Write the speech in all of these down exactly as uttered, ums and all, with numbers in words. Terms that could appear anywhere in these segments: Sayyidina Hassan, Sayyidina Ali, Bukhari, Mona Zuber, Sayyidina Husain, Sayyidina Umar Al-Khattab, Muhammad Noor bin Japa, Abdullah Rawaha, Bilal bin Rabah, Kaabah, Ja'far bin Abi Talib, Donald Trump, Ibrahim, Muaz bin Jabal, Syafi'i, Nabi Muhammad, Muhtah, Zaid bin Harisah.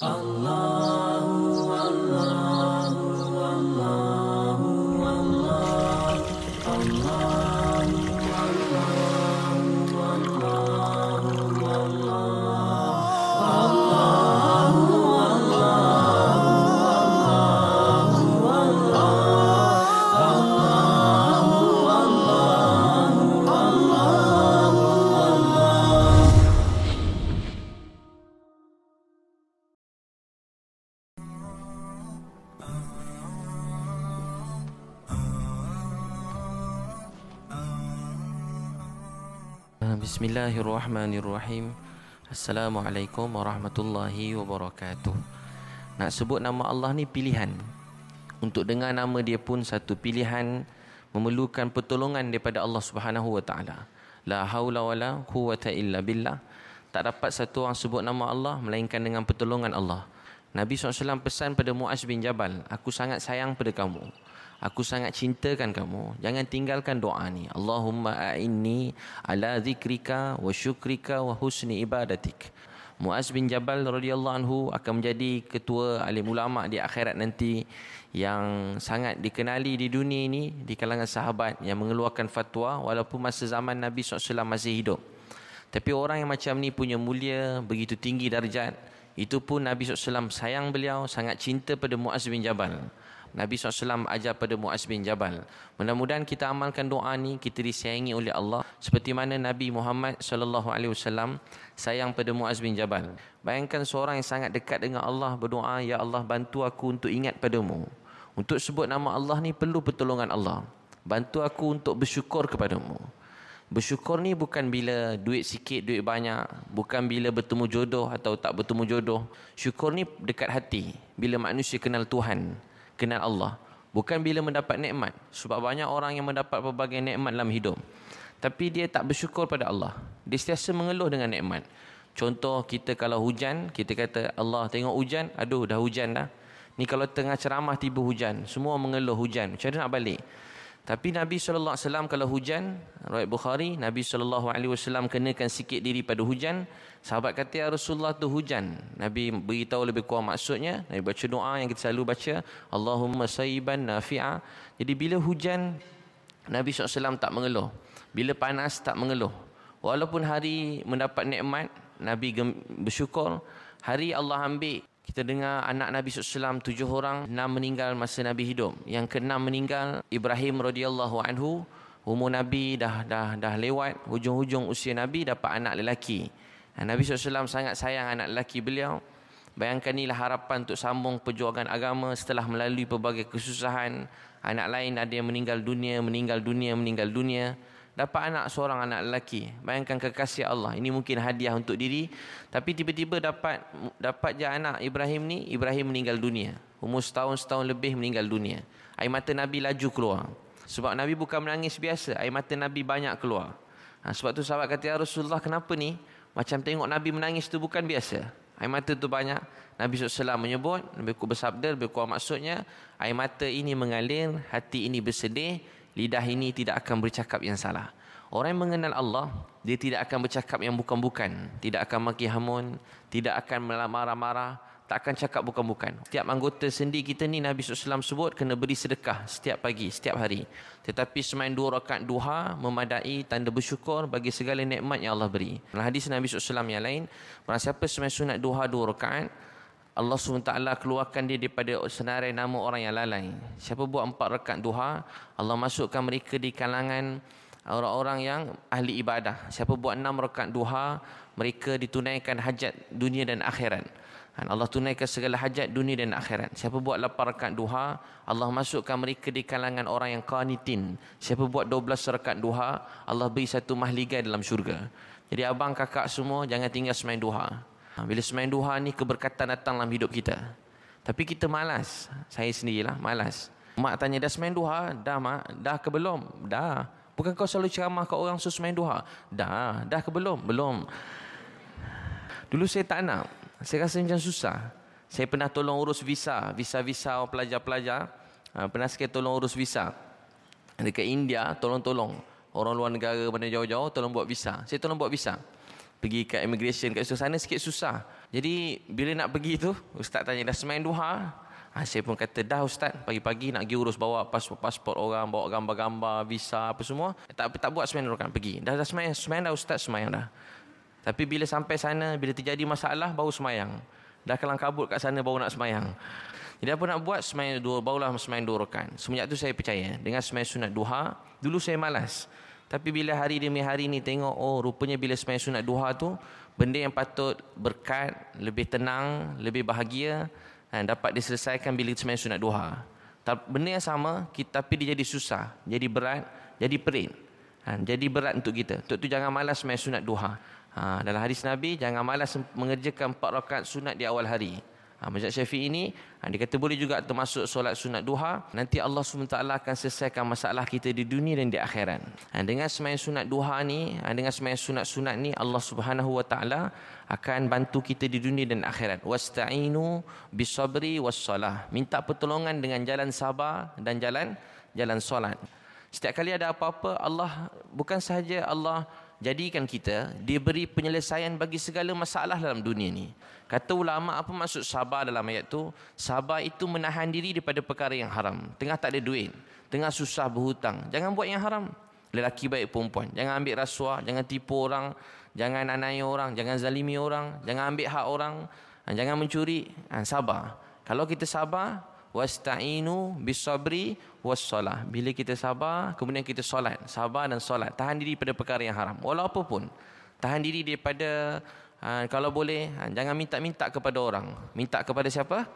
Allahu Allahu Allahu Allahu Allahu Allahu Allahu Bismillahirrahmanirrahim. Assalamualaikum warahmatullahi wabarakatuh. Nak sebut nama Allah ni pilihan. Untuk dengar nama dia pun satu pilihan, memerlukan pertolongan daripada Allah Subhanahu wa taala. La haula wala quwwata illa billah. Tak dapat satu orang sebut nama Allah melainkan dengan pertolongan Allah. Nabi sallallahu alaihi wasallam pesan pada Muaz bin Jabal, aku sangat sayang pada kamu. Aku sangat cintakan kamu. Jangan tinggalkan doa ni. Allahumma a'inni ala zikrika wa syukrika wa husni ibadatik. Muaz bin Jabal radhiyallahu anhu akan menjadi ketua alim ulama di akhirat nanti, yang sangat dikenali di dunia ini di kalangan sahabat, yang mengeluarkan fatwa walaupun masa zaman Nabi sallallahu alaihi wasallam masih hidup. Tapi orang yang macam ni punya mulia, begitu tinggi darjat. Itu pun Nabi sallallahu alaihi wasallam sayang beliau, sangat cinta pada Muaz bin Jabal. Nabi sallallahu alaihi wasallam ajar pada Muaz bin Jabal. Mudah-mudahan kita amalkan doa ni, kita disayangi oleh Allah seperti mana Nabi Muhammad sallallahu alaihi wasallam sayang pada Muaz bin Jabal. Bayangkan seorang yang sangat dekat dengan Allah berdoa, ya Allah bantu aku untuk ingat padamu. Untuk sebut nama Allah ni perlu pertolongan Allah. Bantu aku untuk bersyukur kepadamu. Bersyukur ni bukan bila duit sikit, duit banyak. Bukan bila bertemu jodoh atau tak bertemu jodoh. Syukur ni dekat hati. Bila manusia kenal Tuhan, kenal Allah, bukan bila mendapat nikmat. Sebab banyak orang yang mendapat pelbagai nikmat dalam hidup, tapi dia tak bersyukur pada Allah. Dia sentiasa mengeluh dengan nikmat. Contoh kita kalau hujan, kita kata Allah tengok hujan, aduh dah hujan dah. Ni kalau tengah ceramah tiba hujan, semua mengeluh hujan, macam mana nak balik? Tapi Nabi sallallahu alaihi wasallam kalau hujan, riwayat Bukhari, Nabi sallallahu alaihi wasallam kenakan sikit diri pada hujan. Sahabat kata, ya Rasulullah tu hujan. Nabi beritahu lebih kurang maksudnya. Nabi baca doa yang kita selalu baca, Allahumma sayyiban nafi'a. Jadi bila hujan, Nabi sallallahu alaihi wasallam tak mengeluh. Bila panas, tak mengeluh. Walaupun hari mendapat nikmat, Nabi bersyukur. Hari Allah ambil, kita dengar anak Nabi sallallahu alaihi wasallam tujuh orang, enam meninggal masa Nabi hidup. Yang keenam meninggal, Ibrahim radhiyallahu anhu. Umur Nabi dah dah dah lewat, hujung-hujung usia Nabi dapat anak lelaki. Nabi sallallahu alaihi wasallam sangat sayang anak lelaki beliau. Bayangkan inilah harapan untuk sambung perjuangan agama setelah melalui pelbagai kesusahan. Anak lain ada yang meninggal dunia, meninggal dunia, meninggal dunia. Dapat anak seorang anak lelaki. Bayangkan kekasih Allah. Ini mungkin hadiah untuk diri. Tapi tiba-tiba dapat dapat je anak Ibrahim ni. Ibrahim meninggal dunia. Umur setahun, setahun lebih meninggal dunia. Air mata Nabi laju keluar. Sebab Nabi bukan menangis biasa. Air mata Nabi banyak keluar. Ha, sebab tu sahabat kata, ya Rasulullah kenapa ni? Macam tengok Nabi menangis tu bukan biasa. Air mata tu banyak. Nabi sallallahu alaihi wasallam menyebut, lebih kurang bersabda, lebih kurang maksudnya, air mata ini mengalir, hati ini bersedih, lidah ini tidak akan bercakap yang salah. Orang yang mengenal Allah, dia tidak akan bercakap yang bukan-bukan. Tidak akan maki hamun, tidak akan marah-marah, tak akan cakap bukan-bukan. Setiap anggota sendi kita ni, Nabi sallallahu alaihi wasallam sebut kena beri sedekah setiap pagi, setiap hari. Tetapi semain dua rakaat duha memadai tanda bersyukur bagi segala nikmat yang Allah beri. Dalam hadis Nabi sallallahu alaihi wasallam yang lain, barang siapa semain sunat duha dua rakaat, Allah subhanahu wa taala keluarkan dia daripada senarai nama orang yang lalai. Siapa buat empat rakaat duha, Allah masukkan mereka di kalangan orang-orang yang ahli ibadah. Siapa buat enam rakaat duha, mereka ditunaikan hajat dunia dan akhirat. Allah tunaikan segala hajat dunia dan akhirat. Siapa buat lapan rakaat duha, Allah masukkan mereka di kalangan orang yang qanitin. Siapa buat dua belas rakaat duha, Allah beri satu mahligai dalam syurga. Jadi abang kakak semua, jangan tinggal semain duha. Bila semain duha ni, keberkatan datang dalam hidup kita. Tapi kita malas. Saya sendirilah malas. Mak tanya, dah semain duha? Dah mak. Dah ke belum? Dah. Bukan kau selalu ceramah ke orang suruh semain duha? Dah. Dah ke belum? Belum. Dulu saya tak nak. Saya rasa macam susah. Saya pernah tolong urus visa. Visa-visa orang pelajar-pelajar. Pernah sekali tolong urus visa. Dekat India, tolong-tolong. Orang luar negara, mana jauh-jauh, tolong buat visa. Saya tolong buat visa. Pergi kat immigration kat sana sikit susah. Jadi bila nak pergi tu, ustaz tanya, dah semain duha? Ha, saya pun kata dah ustaz, pagi-pagi nak pergi urus bawa pasport, pasport orang, bawa gambar-gambar, visa apa semua. Tak tak buat semain orang pergi. Dah dah semain, semain dah ustaz, semain dah. Tapi bila sampai sana, bila terjadi masalah baru semayang. Dah kelang kabut kat sana baru nak semayang. Jadi apa nak buat, semain dua, barulah semain dua rakaat. Semenjak tu saya percaya dengan semain sunat duha. Dulu saya malas. Tapi bila hari demi hari ni tengok, oh rupanya bila semain sunat duha tu, benda yang patut berkat, lebih tenang, lebih bahagia, dapat diselesaikan bila semain sunat duha. Benda yang sama, tapi dia jadi susah, jadi berat, jadi perit. Jadi berat untuk kita. Untuk tu jangan malas semain sunat duha. Dalam hadis Nabi, jangan malas mengerjakan empat rakaat sunat di awal hari. Ha, mazhab Syafi'i ini, ha, dia kata boleh juga termasuk solat sunat duha. Nanti Allah subhanahu wa taala akan selesaikan masalah kita di dunia dan di akhirat. Ha, dengan sembahyang sunat duha ni, ha, dengan sembahyang sunat-sunat ni, Allah subhanahu wa taala akan bantu kita di dunia dan akhirat. Wasta'inu bisabri wassalah. Minta pertolongan dengan jalan sabar dan jalan jalan solat. Setiap kali ada apa-apa, Allah bukan sahaja Allah jadikan kita, dia beri penyelesaian bagi segala masalah dalam dunia ni. Kata ulama, apa maksud sabar dalam ayat tu? Sabar itu menahan diri daripada perkara yang haram. Tengah tak ada duit, tengah susah berhutang, jangan buat yang haram. Lelaki baik perempuan, jangan ambil rasuah, jangan tipu orang, jangan anai orang, jangan zalimi orang, jangan ambil hak orang, jangan mencuri. Ha, sabar. Kalau kita sabar, wasta'inu bisabri wassalah. Bila kita sabar, kemudian kita solat, sabar dan solat, tahan diri daripada perkara yang haram walaupun pun. Tahan diri daripada, ha, kalau boleh, ha, jangan minta-minta kepada orang. Minta kepada siapa?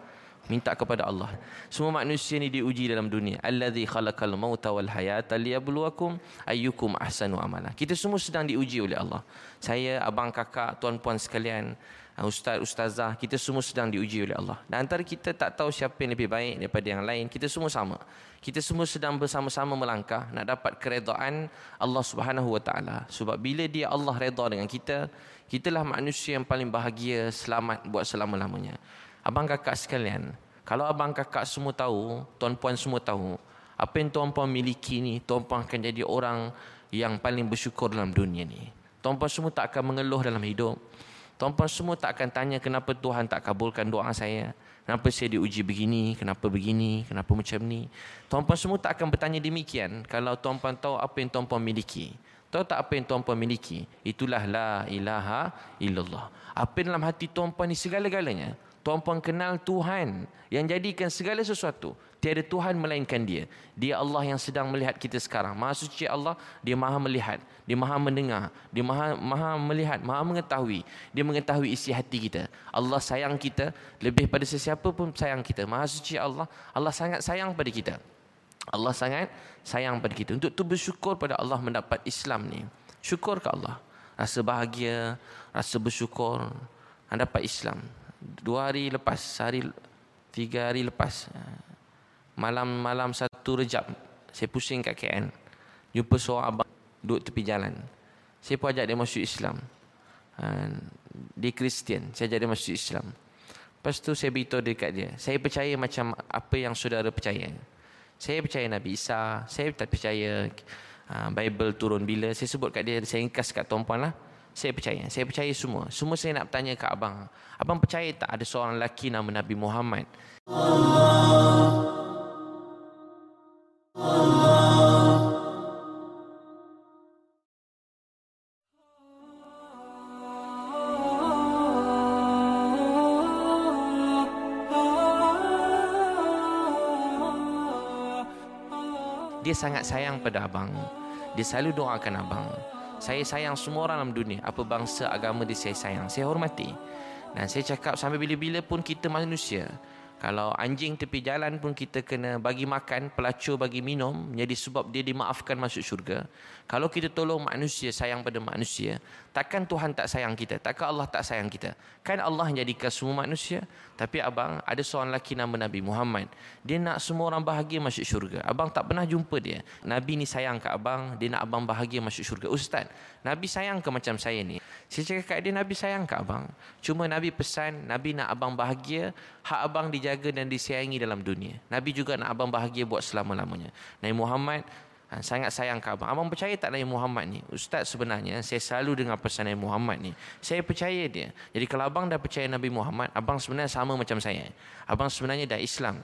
Minta kepada Allah. Semua manusia ni diuji dalam dunia. Allazi khalaqal mauta wal hayata liyabluwakum ayyukum ahsanu amala. Kita semua sedang diuji oleh Allah. Saya, abang, kakak, tuan puan sekalian, ustaz, ustazah, kita semua sedang diuji oleh Allah. Dan antara kita tak tahu siapa yang lebih baik daripada yang lain. Kita semua sama. Kita semua sedang bersama-sama melangkah nak dapat keredaan Allah Subhanahu Wa Taala. Sebab bila dia Allah reda dengan kita, kitalah manusia yang paling bahagia, selamat buat selama-lamanya. Abang kakak sekalian, kalau abang kakak semua tahu, tuan puan semua tahu, apa yang tuan puan miliki ni, tuan puan akan jadi orang yang paling bersyukur dalam dunia ni. Tuan puan semua tak akan mengeluh dalam hidup. Tuan-tuan semua tak akan tanya kenapa Tuhan tak kabulkan doa saya. Kenapa saya diuji begini, kenapa begini, kenapa macam ni. Tuan-tuan semua tak akan bertanya demikian kalau tuan-tuan tahu apa yang tuan-tuan miliki. Tahu tak apa yang tuan-tuan miliki? Itulah la ilaha illallah. Apa dalam hati tuan-tuan ni segala-galanya. Tuan-tuan kenal Tuhan yang jadikan segala sesuatu. Tiada Tuhan melainkan dia. Dia Allah yang sedang melihat kita sekarang. Maha suci Allah, dia maha melihat. Dia maha mendengar. Dia maha, maha melihat, maha mengetahui. Dia mengetahui isi hati kita. Allah sayang kita lebih pada sesiapa pun sayang kita. Maha suci Allah, Allah sangat sayang pada kita. Allah sangat sayang pada kita. Untuk itu bersyukur pada Allah mendapat Islam ni. Syukur ke Allah. Rasa bahagia, rasa bersyukur mendapat Islam. Dua hari lepas, sehari, tiga hari lepas, malam-malam satu Rejab, saya pusing kat K L, jumpa seorang abang duduk tepi jalan. Saya pun ajak dia masuk Islam. Dia Kristian, saya ajak dia masuk Islam. Lepas tu saya beritahu dekat dia, saya percaya macam apa yang saudara percaya. Saya percaya Nabi Isa, saya tak percaya Bible turun bila. Saya sebut kat dia, saya ringkas kat tuan-puan lah. Saya percaya, saya percaya semua. Semua saya nak tanya ke abang. Abang percaya tak ada seorang lelaki nama Nabi Muhammad? Dia sangat sayang pada abang. Dia selalu doakan abang. Saya sayang semua orang dalam dunia. Apa bangsa, agama dia saya sayang. Saya hormati. Dan saya cakap sampai bila-bila pun kita manusia. Kalau anjing tepi jalan pun kita kena bagi makan, pelacur bagi minum, jadi sebab dia dimaafkan masuk syurga. Kalau kita tolong manusia, sayang pada manusia, takkan Tuhan tak sayang kita? Takkan Allah tak sayang kita? Kan Allah jadikan semua manusia. Tapi abang, ada seorang lelaki nama Nabi Muhammad. Dia nak semua orang bahagia masuk syurga. Abang tak pernah jumpa dia. Nabi ni sayang kat abang, dia nak abang bahagia masuk syurga. Ustaz, Nabi sayang ke macam saya ni? Saya cakap kat dia, Nabi sayang kat abang. Cuma Nabi pesan, Nabi nak abang bahagia, hak abang dijaga dan disayangi dalam dunia. Nabi juga nak abang bahagia buat selama-lamanya. Nabi Muhammad sangat sayang Kaabah. Abang percaya tak Nabi Muhammad ni? Ustaz, sebenarnya saya selalu dengar pesan Nabi Muhammad ni. Saya percaya dia. Jadi kalau abang dah percaya Nabi Muhammad, abang sebenarnya sama macam saya. Abang sebenarnya dah Islam.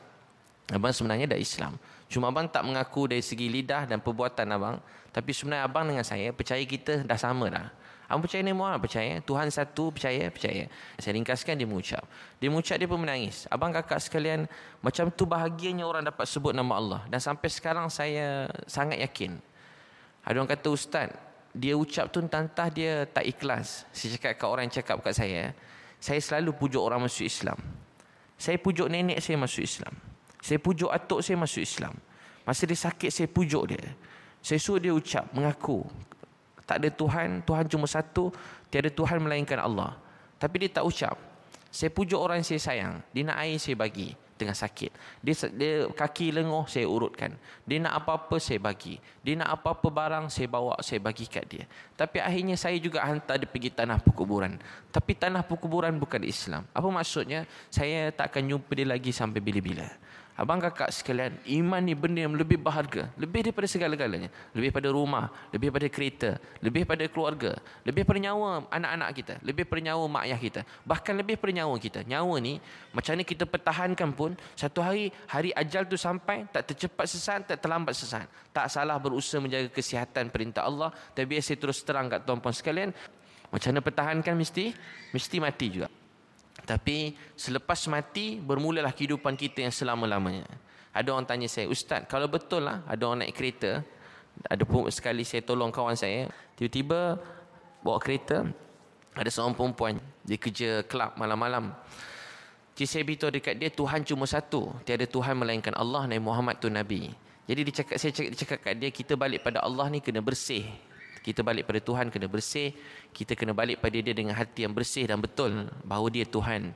Abang sebenarnya dah Islam. Cuma abang tak mengaku dari segi lidah dan perbuatan abang. Tapi sebenarnya abang dengan saya percaya kita dah sama dah. Abang percaya Nabi Muhammad, percaya. Tuhan satu, percaya, percaya. Saya ringkaskan, dia mengucap. Dia mengucap, dia pun menangis. Abang kakak sekalian, macam tu bahagianya orang dapat sebut nama Allah. Dan sampai sekarang saya sangat yakin. Ada orang kata, Ustaz, dia ucap tu tantah dia tak ikhlas. Saya cakap kat orang yang cakap kat saya, saya selalu pujuk orang masuk Islam. Saya pujuk nenek saya masuk Islam. Saya pujuk atuk saya masuk Islam. Masa dia sakit, saya pujuk dia. Saya suruh dia ucap, mengaku. Tak ada Tuhan, Tuhan cuma satu, tiada Tuhan melainkan Allah. Tapi dia tak ucap. Saya pujuk orang yang saya sayang. Dia nak air, saya bagi tengah sakit. Dia, dia kaki lenguh, saya urutkan. Dia nak apa-apa, saya bagi. Dia nak apa-apa barang, saya bawa, saya bagi kat dia. Tapi akhirnya saya juga hantar dia pergi tanah perkuburan. Tapi tanah perkuburan bukan Islam. Apa maksudnya? Saya tak akan jumpa dia lagi sampai bila-bila. Abang kakak sekalian, iman ni benda yang lebih berharga. Lebih daripada segala-galanya. Lebih daripada rumah, lebih daripada kereta, lebih daripada keluarga, lebih daripada nyawa anak-anak kita, lebih daripada nyawa mak ayah kita. Bahkan lebih daripada nyawa kita. Nyawa ni, macam mana kita pertahankan pun, satu hari, hari ajal tu sampai, tak tercepat sesat, tak terlambat sesat. Tak salah berusaha menjaga kesihatan perintah Allah. Tapi biar saya terus terang kat tuan-puan sekalian, macam mana pertahankan mesti, mesti mati juga. Tapi selepas mati, bermulalah kehidupan kita yang selama-lamanya. Ada orang tanya saya, Ustaz, kalau betul lah ada orang naik kereta, ada pun sekali saya tolong kawan saya, tiba-tiba bawa kereta, ada seorang perempuan, dia kerja kelab malam-malam. Jadi saya beritahu dekat dia, Tuhan cuma satu, tiada Tuhan melainkan Allah, Nabi Muhammad tu Nabi. Jadi dia cakap, saya cakap, dia cakap kat dia, kita balik pada Allah ni kena bersih. Kita balik pada Tuhan kena bersih. Kita kena balik pada dia dengan hati yang bersih dan betul bahawa dia Tuhan.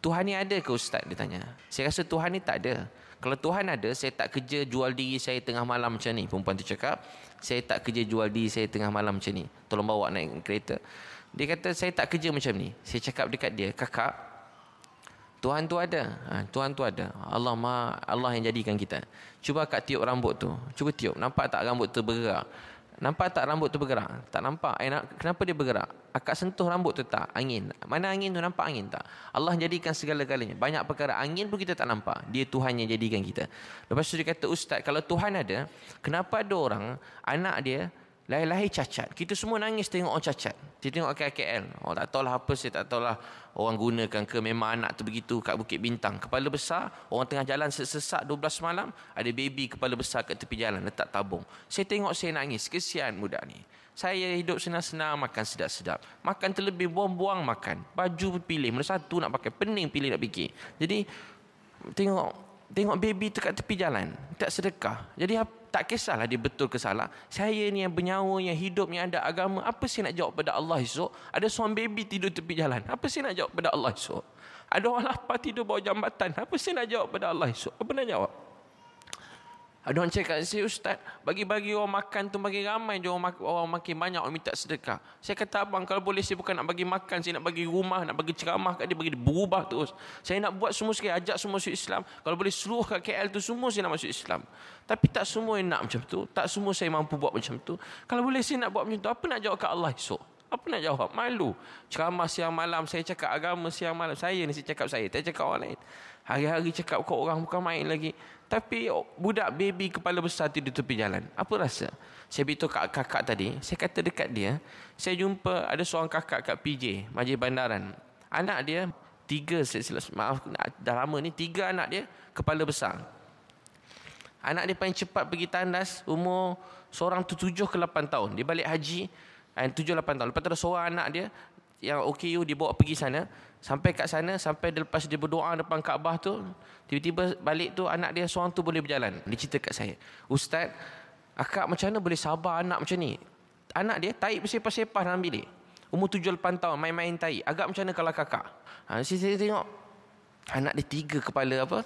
Tuhan ni ada ke Ustaz? Dia tanya. Saya rasa Tuhan ni tak ada. Kalau Tuhan ada, saya tak kerja jual diri saya tengah malam macam ni. Perempuan tu cakap, saya tak kerja jual diri saya tengah malam macam ni. Tolong bawa naik kereta. Dia kata, saya tak kerja macam ni. Saya cakap dekat dia, kakak, Tuhan tu ada. Ha, Tuhan tu ada. Allah ma, Allah yang jadikan kita. Cuba kak tiup rambut tu. Cuba tiup. Nampak tak rambut tu bergerak? Nampak tak rambut tu bergerak? Tak nampak. Eh, kenapa dia bergerak? Akak sentuh rambut tu tak? Angin. Mana angin tu? Nampak angin tak? Allah jadikan segala-galanya. Banyak perkara. Angin pun kita tak nampak. Dia Tuhan yang jadikan kita. Lepas tu dia kata, Ustaz, kalau Tuhan ada, kenapa ada orang, anak dia, lahir-lahir cacat? Kita semua nangis tengok orang cacat. Kita tengok K K L. Oh, tak tahulah apa, saya tak tahulah orang gunakan ke. Memang anak tu begitu kat Bukit Bintang. Kepala besar, orang tengah jalan sesak dua belas malam. Ada baby kepala besar kat tepi jalan, letak tabung. Saya tengok, saya nangis. Kesian budak ni. Saya hidup senang-senang, makan sedap-sedap. Makan terlebih, buang-buang makan. Baju pilih, mana satu nak pakai. Pening pilih nak fikir. Jadi, tengok tengok baby tu kat tepi jalan. Tak sedekah. Jadi, apa? Tak kisahlah dia betul ke salah. Saya ni yang bernyawa, yang hidup, yang ada agama. Apa saya nak jawab pada Allah esok? Ada seorang baby tidur tepi jalan. Apa saya nak jawab pada Allah esok? Ada orang lapar tidur bawah jambatan. Apa saya nak jawab pada Allah esok? Apa nak jawab? Ada orang cakap, saya Ustaz, bagi-bagi orang makan tu bagi ramai je, orang, orang makin banyak orang minta sedekah. Saya kata, abang, kalau boleh saya bukan nak bagi makan, saya nak bagi rumah, nak bagi ceramah kat dia, bagi dia berubah terus. Saya nak buat semua sekali, ajak semua masuk Islam. Kalau boleh seluruh kat K L tu semua saya nak masuk Islam. Tapi tak semua yang nak macam tu, tak semua saya mampu buat macam tu. Kalau boleh saya nak buat macam tu, apa nak jawab kat Allah esok? Apa nak jawab? Malu. Ceramah siang malam, saya cakap agama siang malam. Saya ni saya cakap saya, tak cakap orang lain. Hari-hari cakap kau orang bukan main lagi. Tapi budak baby kepala besar tidur tepi jalan. Apa rasa? Saya beritahu kat kakak tadi. Saya kata dekat dia, saya jumpa ada seorang kakak kat P J, Majlis Bandaran. Anak dia, tiga, maaf dah lama ni, tiga anak dia kepala besar. Anak dia paling cepat pergi tandas, umur seorang tu tujuh ke lapan tahun. Dia balik haji, tujuh lapan tahun. Lepas tu ada seorang anak dia, yang O K U dibawa pergi sana. Sampai kat sana, sampai lepas dia berdoa depan Kaabah tu, tiba-tiba balik tu anak dia seorang tu boleh berjalan. Dia cerita kat saya, Ustaz, akak macam mana boleh sabar anak macam ni? Anak dia tahi bersepah-sepah dalam bilik. Umur tujuh lapan tahun, main-main tahi. Agak macam mana kalau kakak? Ha, saya tengok, anak dia tiga kepala apa?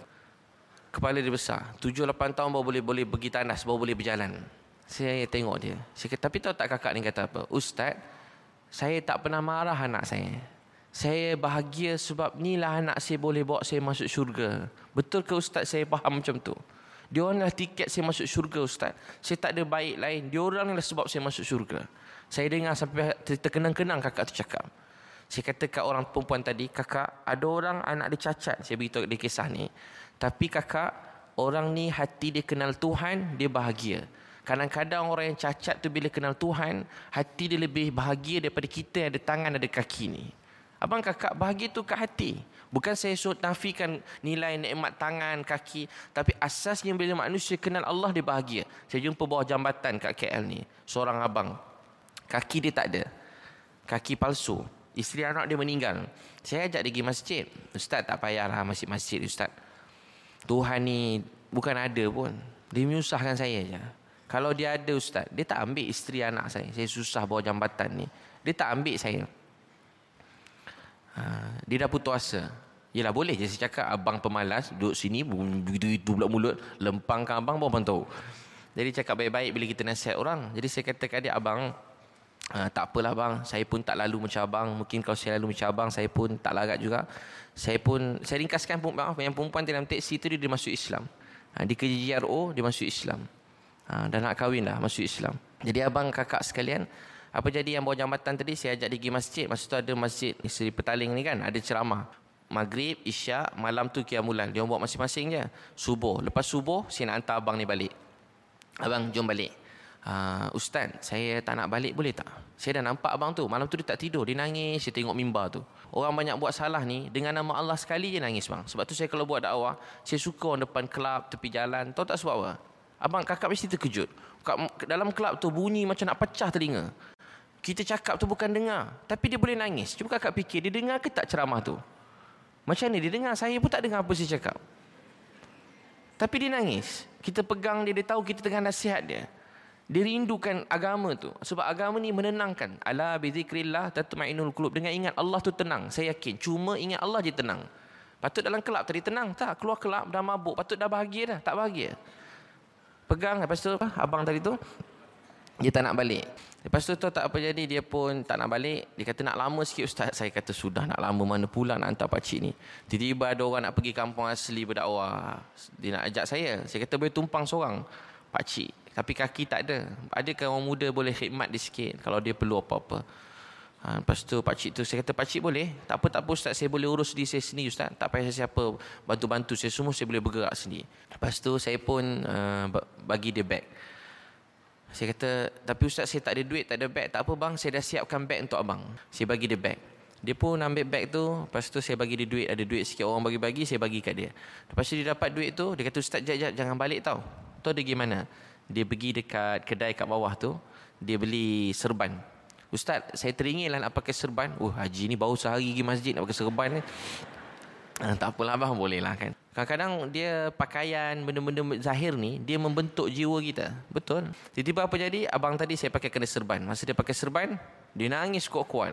Kepala dia besar. tujuh lapan tahun baru boleh boleh pergi tandas, baru boleh berjalan. Saya tengok dia. Saya, tapi tahu tak kakak ni kata apa? Ustaz, saya tak pernah marah anak saya. Saya bahagia sebab inilah anak saya boleh bawa saya masuk syurga. Betul ke Ustaz, saya faham macam tu? Diorang lah tiket saya masuk syurga Ustaz. Saya tak ada baik lain. Diorang lah sebab saya masuk syurga. Saya dengar sampai terkenang-kenang kakak tu cakap. Saya kata kat orang perempuan tadi, kakak, ada orang anak dia cacat. Saya beritahu dia kisah ni. Tapi kakak, orang ni hati dia kenal Tuhan, dia bahagia. Kadang-kadang orang yang cacat tu bila kenal Tuhan, hati dia lebih bahagia daripada kita yang ada tangan, ada kaki ni. Abang, kakak bahagia tu kat hati. Bukan saya suruh nafikan nilai nikmat tangan, kaki. Tapi asasnya bila manusia kenal Allah, dia bahagia. Saya jumpa bawah jambatan kat K L ni. Seorang abang. Kaki dia tak ada. Kaki palsu. Isteri anak dia meninggal. Saya ajak dia pergi masjid. Ustaz, tak payahlah masjid-masjid Ustaz. Tuhan ni bukan ada pun. Dia menyusahkan saya je. Kalau dia ada Ustaz, dia tak ambil isteri anak saya. Saya susah bawah jambatan ni. Dia tak ambil saya. Ha, dia dah putus asa. Yelah, boleh je saya cakap, abang pemalas, duduk sini, begitu-begitu pula mulut, lempangkan abang pun abang tahu. Jadi cakap baik-baik bila kita nasihat orang. Jadi saya kata kat dia, abang, ah, tak apalah bang, saya pun tak lalu macam abang. Mungkin kalau saya lalu macam abang, saya pun tak larat juga. Saya pun, saya ringkaskan, maaf, yang perempuan dalam teksi tu dia, dia masuk Islam. Ha, dia kerja G R O, dia masuk Islam. Ha, dah nak kahwin lah, masuk Islam. Jadi abang, kakak sekalian, apa jadi yang bawah jambatan tadi, saya ajak dia pergi masjid. Masa tu ada masjid, isteri Petaling ni kan, ada ceramah. Maghrib, Isyak, malam tu Qiyamulail. Dia buat masing-masing je. Subuh. Lepas subuh, saya nak hantar abang ni balik. Abang, jom balik. Uh, Ustaz, saya tak nak balik boleh tak? Saya dah nampak abang tu. Malam tu dia tak tidur. Dia nangis. Saya tengok mimbar tu. Orang banyak buat salah ni. Dengan nama Allah sekali je nangis bang. Sebab tu saya kalau buat dakwah, saya suka orang depan kelab, tepi jalan. Tahu tak sebab apa? Abang, kakak mesti terkejut. Dalam kelab tu bunyi macam nak pecah telinga. Kita cakap tu bukan dengar. Tapi dia boleh nangis. Cuba kakak fikir, dia dengar ke tak ceramah tu? Macam ni dia dengar, saya pun tak dengar apa saya cakap. Tapi dia nangis. Kita pegang dia, dia tahu kita tengah nasihat dia. Dia rindukan agama tu. Sebab agama ni menenangkan. Ala bizikrillah tatmainul qulub. Dengan ingat Allah tu tenang, saya yakin. Cuma ingat Allah je tenang. Patut dalam kelab tadi tenang tak? Keluar kelab dah mabuk. Patut dah bahagia dah. Tak bahagia. Pegang, lepas tu abang tadi tu, dia tak nak balik. Lepas tu tu tak apa jadi, dia pun tak nak balik. Dia kata nak lama sikit Ustaz. Saya kata sudah nak lama mana pula nak hantar pakcik ni. Tiba-tiba ada orang nak pergi kampung asli berdakwah. Dia nak ajak saya. Saya kata boleh tumpang seorang pakcik. Tapi kaki tak ada. Adakah orang muda boleh khidmat dia sikit kalau dia perlu apa-apa? Ha, lepas tu pakcik tu saya kata pakcik boleh? Tak apa, tak apa Ustaz. Saya boleh urus diri saya sendiri Ustaz. Tak payah siapa bantu-bantu saya semua. Saya boleh bergerak sendiri. Lepas tu saya pun uh, bagi dia beg. Saya kata, tapi Ustaz saya tak ada duit, tak ada beg. Tak apa bang, saya dah siapkan beg untuk abang. Saya bagi dia beg. Dia pun ambil beg tu, lepas tu saya bagi dia duit, ada duit sikit orang bagi-bagi, saya bagi kat dia. Lepas tu dia dapat duit tu, dia kata Ustaz jap-jap jangan balik tau. Tu dia pergi mana? Dia pergi dekat kedai kat bawah tu, dia beli serban. Ustaz, saya teringin lah nak pakai serban. Oh, haji ni baru sehari pergi masjid nak pakai serban ni. Ah, tak apalah abang, boleh lah kan. Kadang-kadang dia pakaian, benda-benda zahir ni, dia membentuk jiwa kita. Betul. Tiba-tiba apa jadi, abang tadi saya pakai kena serban. Masa dia pakai serban, dia nangis kuat-kuat.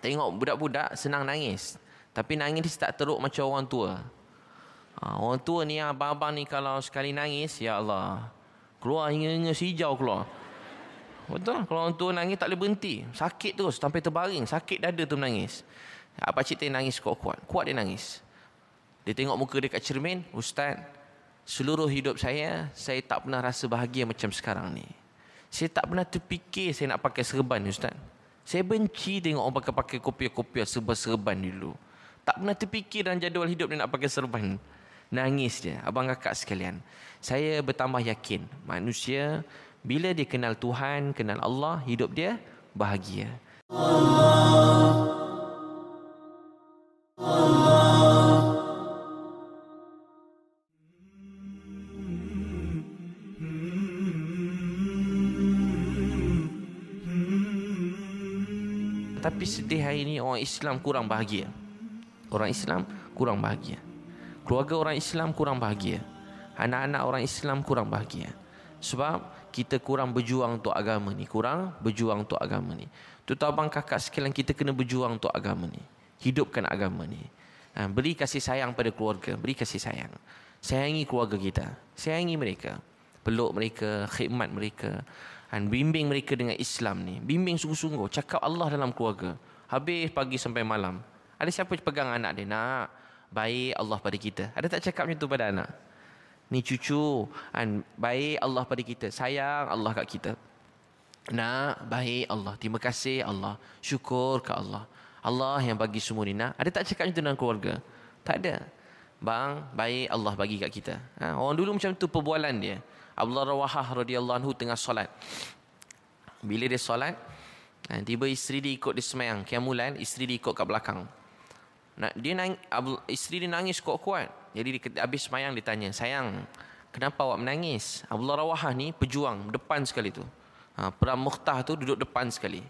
Tengok budak-budak senang nangis. Tapi nangis tak teruk macam orang tua. Ha, orang tua ni, abang-abang ni kalau sekali nangis, ya Allah, keluar hingga-hingga hijau keluar. Betul. Kalau orang tua nangis tak boleh berhenti. Sakit terus, sampai terbaring. Sakit dada tu menangis. Pakcik dia nangis kuat-kuat. Kuat dia nangis. Dia tengok muka dia kat cermin. Ustaz, seluruh hidup saya, saya tak pernah rasa bahagia macam sekarang ni. Saya tak pernah terfikir saya nak pakai serban ni Ustaz. Saya benci tengok orang pakai-pakai kopiah-kopiah serban-serban dulu. Tak pernah terfikir dalam jadual hidup dia nak pakai serban. Nangis dia. Abang kakak sekalian, saya bertambah yakin manusia bila dia kenal Tuhan, kenal Allah, hidup dia bahagia. Allah Tapi sedih hari ini orang Islam kurang bahagia. Orang Islam kurang bahagia. Keluarga orang Islam kurang bahagia. Anak-anak orang Islam kurang bahagia. Sebab kita kurang berjuang untuk agama ni. Kurang berjuang untuk agama ni. Tuan-tuan abang kakak sekalian, kita kena berjuang untuk agama ni. Hidupkan agama ni. Ha, beri kasih sayang pada keluarga. Beri kasih sayang. Sayangi keluarga kita. Sayangi mereka. Peluk mereka. Khidmat mereka. Dan bimbing mereka dengan Islam ni. Bimbing sungguh-sungguh. Cakap Allah dalam keluarga. Habis pagi sampai malam. Ada siapa pegang anak dia? Nak, baik Allah pada kita. Ada tak cakap macam tu pada anak? Ni cucu kan, baik Allah pada kita, sayang Allah kat kita. Nak baik Allah, terima kasih Allah, syukur kat Allah. Allah yang bagi semua ni. Nak ada tak cakap macam tu dalam keluarga? Tak ada. Bang, baik Allah bagi kat kita. Ha, orang dulu macam tu perbualan dia. Abdullah Rawaha radhiyallahu anhu tengah solat. Bila dia solat, tiba isteri dia ikut dia semayang qiyamulan, isteri dia ikut kat belakang. Nak dia nangis, isteri dia nangis kuat-kuat. Jadi dia habis semayang dia tanya, "Sayang, kenapa awak menangis?" Abdullah Rawaha ni pejuang depan sekali tu. Ha, perang Muhtah tu duduk depan sekali.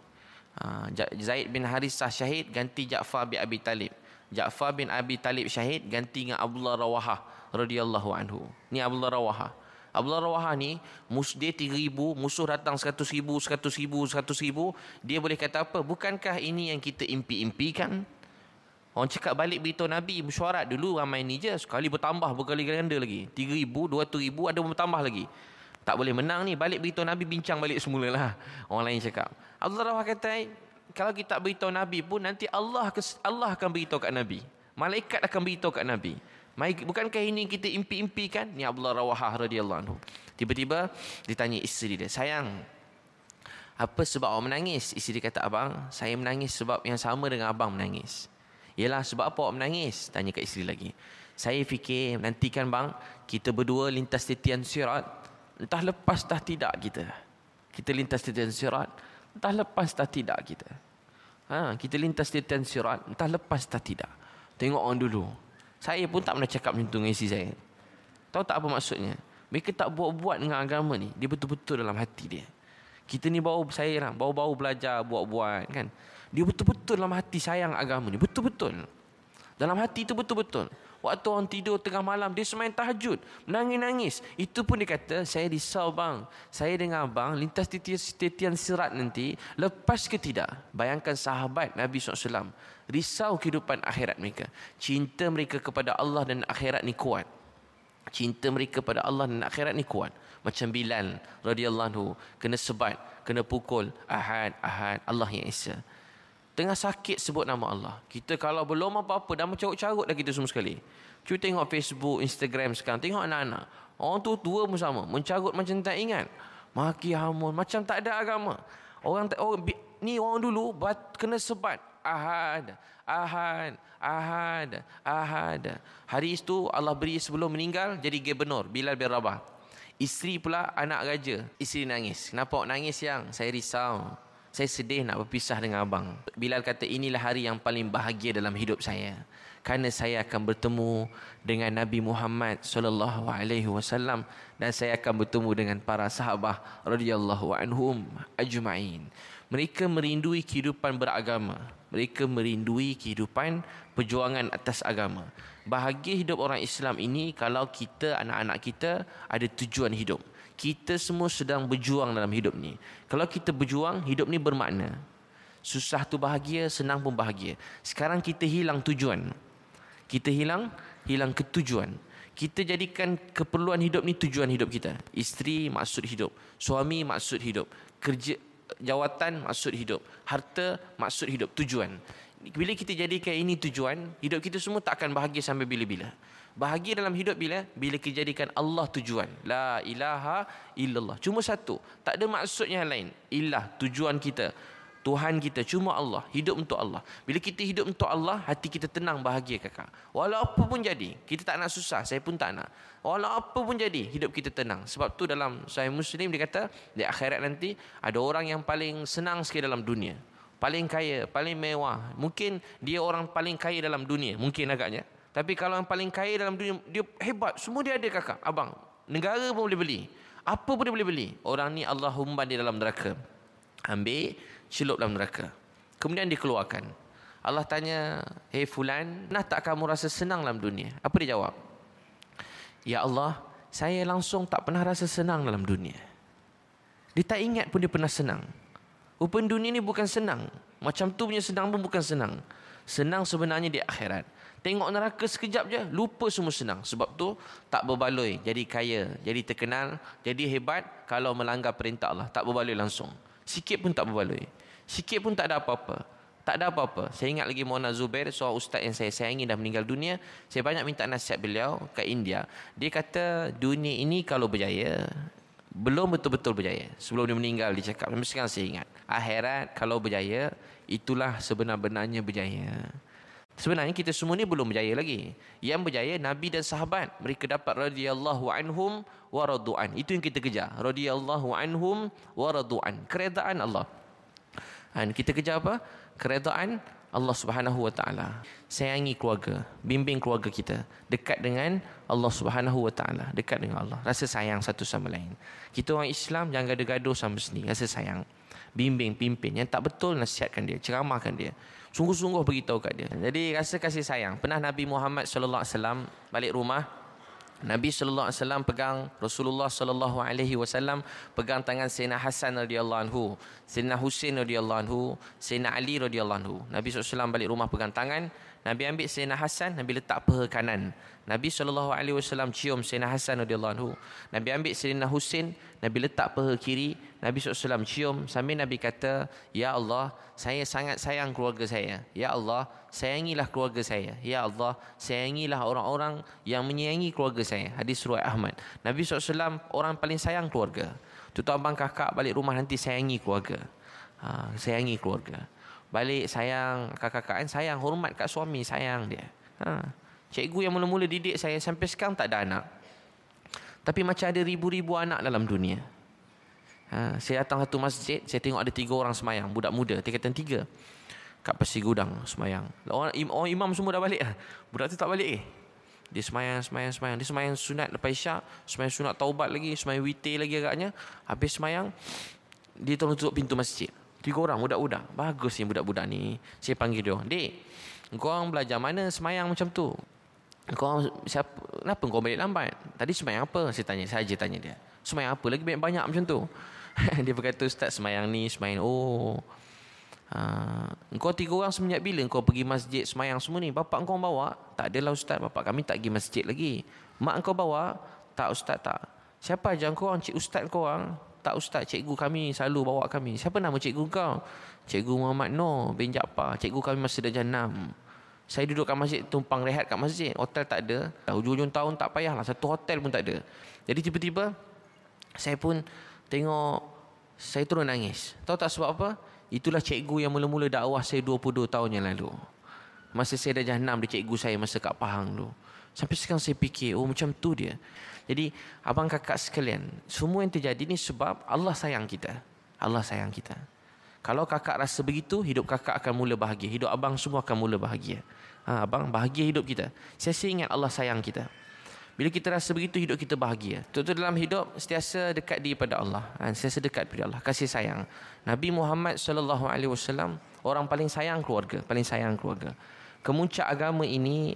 Ha, Zaid bin Harisah syahid ganti Ja'far bin Abi Talib. Ja'far bin Abi Talib syahid ganti dengan Abdullah Rawaha radhiyallahu anhu. Ni Abdullah Rawaha. Abdullah Rawaha ni musuh dia tiga ribu, musuh datang seratus ribu, seratus ribu, seratus ribu. Dia boleh kata apa? Bukankah ini yang kita impi-impikan? Orang cakap balik beritahu Nabi, mesyuarat dulu ramai ni je, sekali bertambah berkali-kali ganda lagi. tiga ribu, dua ratus ribu, ada bertambah lagi. Tak boleh menang ni, balik beritahu Nabi, bincang balik semulalah. Orang lain cakap. Abdullah Rawaha kata, kalau kita beritahu Nabi pun nanti Allah Allah akan beritahu kat Nabi. Malaikat akan beritahu kat Nabi. Bukankah ini kita impi-impikan? Ni Abdullah Rawaha radhiyallahu anhu. Tiba-tiba ditanya isteri dia, "Sayang, apa sebab awak menangis?" Isteri dia kata, "Abang, saya menangis sebab yang sama dengan abang menangis." "Yalah, sebab apa awak menangis?" Tanya kat isteri lagi. "Saya fikir nanti kan bang, kita berdua lintas titian sirat, entah lepas entah tidak kita. Kita lintas titian sirat, entah lepas tak tidak kita. Ha, kita lintas titian sirat, entah lepas tak tidak." Tengok orang dulu. Saya pun tak pernah cakap macam tu dengan isteri saya. Tahu tak apa maksudnya? Mereka tak buat-buat dengan agama ni. Dia betul-betul dalam hati dia. Kita ni baru saya lah, baru-baru belajar buat-buat kan. Dia betul-betul dalam hati sayang agama ni. Betul-betul. Dalam hati tu betul-betul. Waktu orang tidur tengah malam, dia semain tahajud, menangis-nangis. Itu pun dia kata, "Saya risau bang. Saya dengan abang, lintas titian sirat nanti, lepas ke tidak?" Bayangkan sahabat Nabi sallallahu alaihi wasallam. Risau kehidupan akhirat mereka. Cinta mereka kepada Allah dan akhirat ni kuat. Cinta mereka kepada Allah dan akhirat ni kuat. Macam Bilal radhiyallahu anhu, kena sebat, kena pukul. Ahad, ahad, Allah yang Esa. Tengah sakit sebut nama Allah. Kita kalau belum apa-apa, dah mencarut-carut dah kita semua sekali. Cuba tengok Facebook, Instagram sekarang. Tengok anak-anak. Orang tua-tua pun sama. Mencarut macam tak ingat. Maki hamun. Macam tak ada agama. Orang, orang ni orang dulu bat, kena sebat. Ahad, ahad, ahad, ahad. Hari itu Allah beri sebelum meninggal jadi gubernur Bilal bin Rabah. Isteri pula anak raja. Isteri nangis. "Kenapa awak nangis yang? Saya risau. Saya sedih nak berpisah dengan abang." Bilal kata, "Inilah hari yang paling bahagia dalam hidup saya. Kerana saya akan bertemu dengan Nabi Muhammad sallallahu alaihi wasallam dan saya akan bertemu dengan para sahabat radhiyallahu anhum ajma'in." Mereka merindui kehidupan beragama. Mereka merindui kehidupan perjuangan atas agama. Bahagia hidup orang Islam ini kalau kita, anak-anak kita ada tujuan hidup. Kita semua sedang berjuang dalam hidup ni. Kalau kita berjuang, hidup ni bermakna. Susah tu bahagia, senang pun bahagia. Sekarang kita hilang tujuan. Kita hilang, hilang ketujuan. Kita jadikan keperluan hidup ni tujuan hidup kita. Isteri maksud hidup. Suami maksud hidup. Kerja, jawatan maksud hidup. Harta maksud hidup, tujuan. Bila kita jadikan ini tujuan, hidup kita semua tak akan bahagia sampai bila-bila. Bahagia dalam hidup bila? Bila kejadikan Allah tujuan. La ilaha illallah. Cuma satu. Tak ada maksudnya yang lain. Ilah tujuan kita. Tuhan kita cuma Allah. Hidup untuk Allah. Bila kita hidup untuk Allah, hati kita tenang, bahagia kakak. Walau apa pun jadi. Kita tak nak susah. Saya pun tak nak. Walau apa pun jadi, hidup kita tenang. Sebab tu dalam Sahih Muslim dia kata, di akhirat nanti ada orang yang paling senang sekali dalam dunia. Paling kaya, paling mewah. Mungkin dia orang paling kaya dalam dunia. Mungkin agaknya. Tapi kalau yang paling kaya dalam dunia, dia hebat. Semua dia ada kakak, abang. Negara pun boleh beli. Apa pun dia boleh beli. Orang ni Allah humban dia dalam neraka. Ambil, celup dalam neraka. Kemudian dikeluarkan. Allah tanya, "Hei fulan, nah tak kamu rasa senang dalam dunia?" Apa dia jawab? "Ya Allah, saya langsung tak pernah rasa senang dalam dunia." Dia tak ingat pun dia pernah senang. Rupa dunia ni bukan senang. Macam tu punya senang pun bukan senang. Senang sebenarnya di akhirat. Tengok neraka sekejap je, lupa semua senang. Sebab tu tak berbaloi jadi kaya, jadi terkenal, jadi hebat kalau melanggar perintah Allah. Tak berbaloi langsung. Sikit pun tak berbaloi. Sikit pun tak ada apa-apa. Tak ada apa-apa. Saya ingat lagi Mona Zuber, seorang ustaz yang saya sayangi dah meninggal dunia. Saya banyak minta nasihat beliau ke India. Dia kata dunia ini kalau berjaya, belum betul-betul berjaya. Sebelum dia meninggal dia cakap. Sampai sekarang saya ingat. Akhirat kalau berjaya, itulah sebenar-benarnya berjaya. Sebenarnya kita semua ni belum berjaya lagi. Yang berjaya Nabi dan sahabat, mereka dapat radhiyallahu anhum wa radu'an. Itu yang kita kejar. Radhiyallahu anhum wa radu'an. Keredaan Allah. Dan kita kejar apa? Keredaan Allah Subhanahu wa taala. Sayangi keluarga, bimbing keluarga kita dekat dengan Allah Subhanahu wa taala, dekat dengan Allah. Rasa sayang satu sama lain. Kita orang Islam jangan gaduh-gaduh sama sendiri, rasa sayang. Bimbing, pimpin. Yang tak betul nasihatkan dia, ceramahkan dia. Sungguh-sungguh beritahu kat dia. Jadi rasa kasih sayang. Pernah Nabi Muhammad sallallahu alaihi wasallam balik rumah, Nabi sallallahu alaihi wasallam pegang Rasulullah sallallahu alaihi wasallam pegang tangan Sayyidina Hassan radhiyallahu anhu, Sayyidina Husain radhiyallahu anhu, Sayyidina Ali radhiyallahu anhu. Nabi sallallahu alaihi wasallam balik rumah pegang tangan, Nabi ambil Sayyidina Hassan, Nabi letak paha kanan. Nabi sallallahu alaihi wasallam cium Sayyidina Hassan radhiyallahu anhu. Nabi ambil Sayyidina Husain, Nabi letak paha kiri. Nabi sallallahu alaihi wasallam cium sambil Nabi kata, "Ya Allah, saya sangat sayang keluarga saya. Ya Allah, sayangilah keluarga saya. Ya Allah, sayangilah orang-orang yang menyayangi keluarga saya." Hadis riwayat Ahmad. Nabi sallallahu alaihi wasallam orang paling sayang keluarga. Tutup abang kakak balik rumah nanti sayangi keluarga. Ha, sayangi keluarga. Balik sayang kakak-kakak, sayang hormat kat suami, sayang dia. Ha, cikgu yang mula-mula didik saya sampai sekarang tak ada anak. Tapi macam ada ribu-ribu anak dalam dunia. Ha, saya datang satu masjid, saya tengok ada tiga orang semayang, budak muda, tingkatan tiga. Kat Pasir Gudang semayang. Orang, orang imam semua dah balik. Budak tu tak balik eh. Dia semayang, semayang, semayang. Dia semayang sunat lepas isyak, semayang sunat taubat lagi, semayang witir lagi agaknya. Habis semayang, dia tolong tutup pintu masjid. Tiga orang, budak-budak. Bagus ni budak-budak ni. Saya panggil dia orang. Dek, korang belajar mana semayang macam tu? Korang, siapa, kenapa korang balik lambat? Tadi semayang apa? Saya tanya, saya je tanya dia. Semayang apa lagi banyak-banyak macam tu? Dia berkata, Ustaz semayang ni, semayang oh. Uh, engkau tiga orang semenjak bila engkau pergi masjid semayang semua ni? Bapak engkau bawa? Tak adalah Ustaz, bapak kami tak pergi masjid lagi. Mak engkau bawa? Tak Ustaz, tak. Siapa ajar engkau orang? Cik Ustaz engkau orang? Tak Ustaz, cikgu kami selalu bawa kami. Siapa nama cikgu kau? Cikgu Muhammad Noor bin Japa. Cikgu kami masa darjah enam. Saya duduk kat masjid, tumpang rehat kat masjid. Hotel tak ada. Hujung-hujung tahun tak payahlah, satu hotel pun tak ada. Jadi tiba-tiba saya pun tengok, saya terus nangis. Tahu tak sebab apa? Itulah cikgu yang mula-mula dakwah saya dua puluh dua tahun yang lalu. Masa saya dah jahat enam, dia cikgu saya masa kat Pahang tu. Sampai sekarang saya fikir, oh macam tu dia. Jadi, abang kakak sekalian, semua yang terjadi ni sebab Allah sayang kita. Allah sayang kita. Kalau kakak rasa begitu, hidup kakak akan mula bahagia. Hidup abang semua akan mula bahagia. Ha, abang, bahagia hidup kita. Saya ingat Allah sayang kita. Bila kita rasa begitu, hidup kita bahagia. Tentu dalam hidup, sentiasa dekat diri pada Allah. Sentiasa dekat pada Allah. Kasih sayang. Nabi Muhammad sallallahu alaihi wasallam, orang paling sayang keluarga. Paling sayang keluarga. Kemuncak agama ini,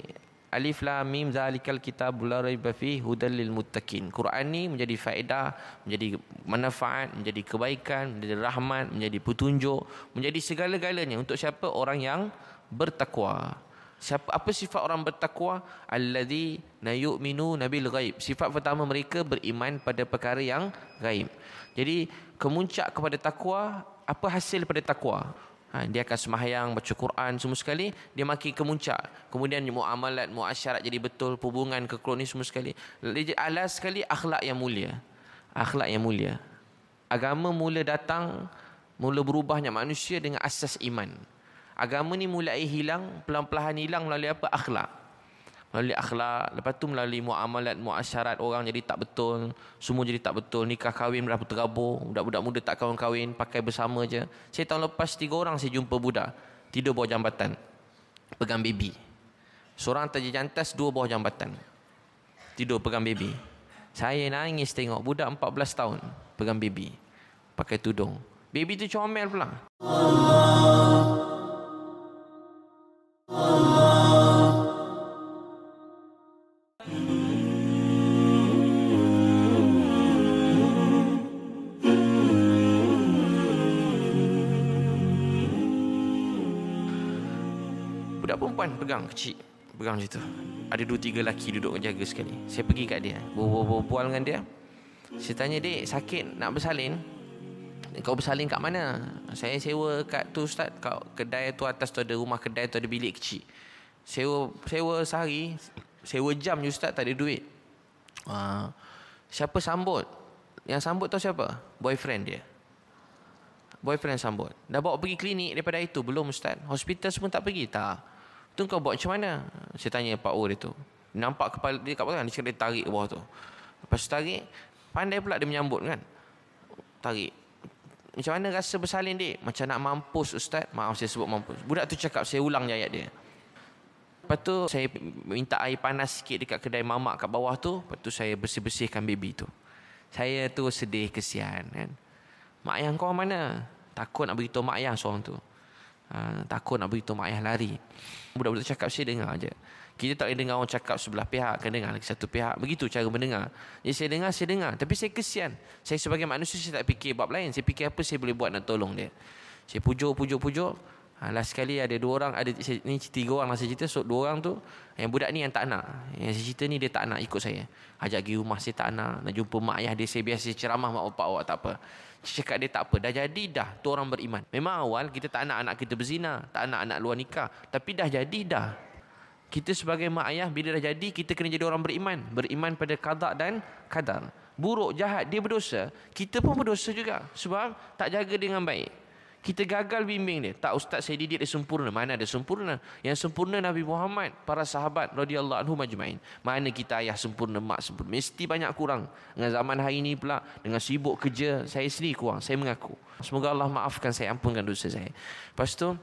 Alif Lam Mim Zalikal Kitabul La Raiba Fihi Hudal Lil Muttaqin. Quran ni menjadi faedah, menjadi manfaat, menjadi kebaikan, menjadi rahmat, menjadi petunjuk, menjadi segala-galanya. Untuk siapa? Orang yang bertakwa. Siapa, apa sifat orang bertakwa? Allazi nayu'minu nabil ghaib. Sifat pertama mereka beriman pada perkara yang gaib. Jadi kemuncak kepada takwa, apa hasil pada takwa? Ha, dia akan sembahyang, baca Quran semua sekali, dia makin kemuncak. Kemudian muamalat, muasyarat jadi betul, hubungan kekeluargaan ni semua sekali. Alas sekali akhlak yang mulia. Akhlak yang mulia. Agama mula datang, mula berubahnya manusia dengan asas iman. Agama ni mulai hilang, pelan-pelan hilang melalui apa? Akhlak. Melalui akhlak, lepas tu melalui muamalat, muasyarat, orang jadi tak betul, semua jadi tak betul, nikah kahwin dah terabur, budak-budak muda tak kahwin-kahwin, pakai bersama je. Saya tahun lepas tiga orang saya jumpa budak, tidur bawah jambatan, pegang baby. Seorang terjejantas, dua bawah jambatan, tidur pegang baby. Saya nangis tengok budak empat belas tahun, pegang baby, pakai tudung. Baby tu comel pula. Allah. Budak perempuan pegang kecil, pegang macam tu. Ada dua tiga lelaki duduk menjaga sekali. Saya pergi kat dia, berbual-bual dengan dia. Saya tanya, "Dek, sakit nak bersalin?" Kau bersalin kat mana? Saya sewa kat tu ustaz, kat kedai tu atas tu ada rumah kedai tu ada bilik kecil. Sewa sewa sehari, sewa jam je ustaz, tak ada duit. Ha. Siapa sambut? Yang sambut tu siapa? Boyfriend dia. Boyfriend sambut. Dah bawa pergi klinik daripada itu? Belum ustaz. Hospital semua tak pergi? Tak. Tu kau buat macam mana? Saya tanya Pak O dia tu. Nampak kepala dia kat belakang, dia tarik ke bawah tu. Lepas tarik, pandai pula dia menyambut kan. Tarik. Macam mana rasa bersalin dia? Macam nak mampus ustaz. Maaf saya sebut mampus. Budak tu cakap, saya ulang je ayat dia. Lepas tu saya minta air panas sikit dekat kedai mamak kat bawah tu. Lepas tu saya bersih-bersihkan baby tu. Saya tu sedih, kesian kan. Mak ayah kau mana? Takut nak beritahu mak ayah seorang tu. Ha, takut nak beritahu mak ayah lari. Budak-budak cakap saya dengar je. Kita tak boleh dengar orang cakap sebelah pihak. Kena dengar lagi satu pihak. Begitu cara mendengar. Jadi saya dengar, saya dengar. Tapi saya kesian. Saya sebagai manusia, saya tak fikir bab lain. Saya fikir apa saya boleh buat nak tolong dia. Saya pujuk, pujuk, pujuk. Ha, last sekali ada dua orang. Ada, saya, ni tiga orang lah saya cerita. So dua orang tu. Yang budak ni yang tak nak. Yang saya cerita ni dia tak nak ikut saya. Ajak pergi rumah saya tak nak. Nak jumpa mak ayah dia. Saya biasa ceramah mak bapak awak tak apa. Cakap dia tak apa. Dah jadi dah. Tu orang beriman. Memang awal kita tak nak anak kita berzina. Tak nak anak luar nikah. Tapi dah jadi dah. Kita sebagai mak ayah, bila dah jadi, kita kena jadi orang beriman. Beriman pada qada dan qadar. Buruk, jahat, dia berdosa. Kita pun berdosa juga. Sebab tak jaga dengan baik. Kita gagal bimbing dia. Tak ustaz saya didik dia sempurna. Mana ada sempurna? Yang sempurna Nabi Muhammad. Para sahabat radhiyallahu anhum ajma'in. Mana kita ayah sempurna, mak sempurna. Mesti banyak kurang. Dengan zaman hari ini pula. Dengan sibuk kerja. Saya sendiri kurang. Saya mengaku. Semoga Allah maafkan saya. Ampunkan dosa saya. Lepas tu,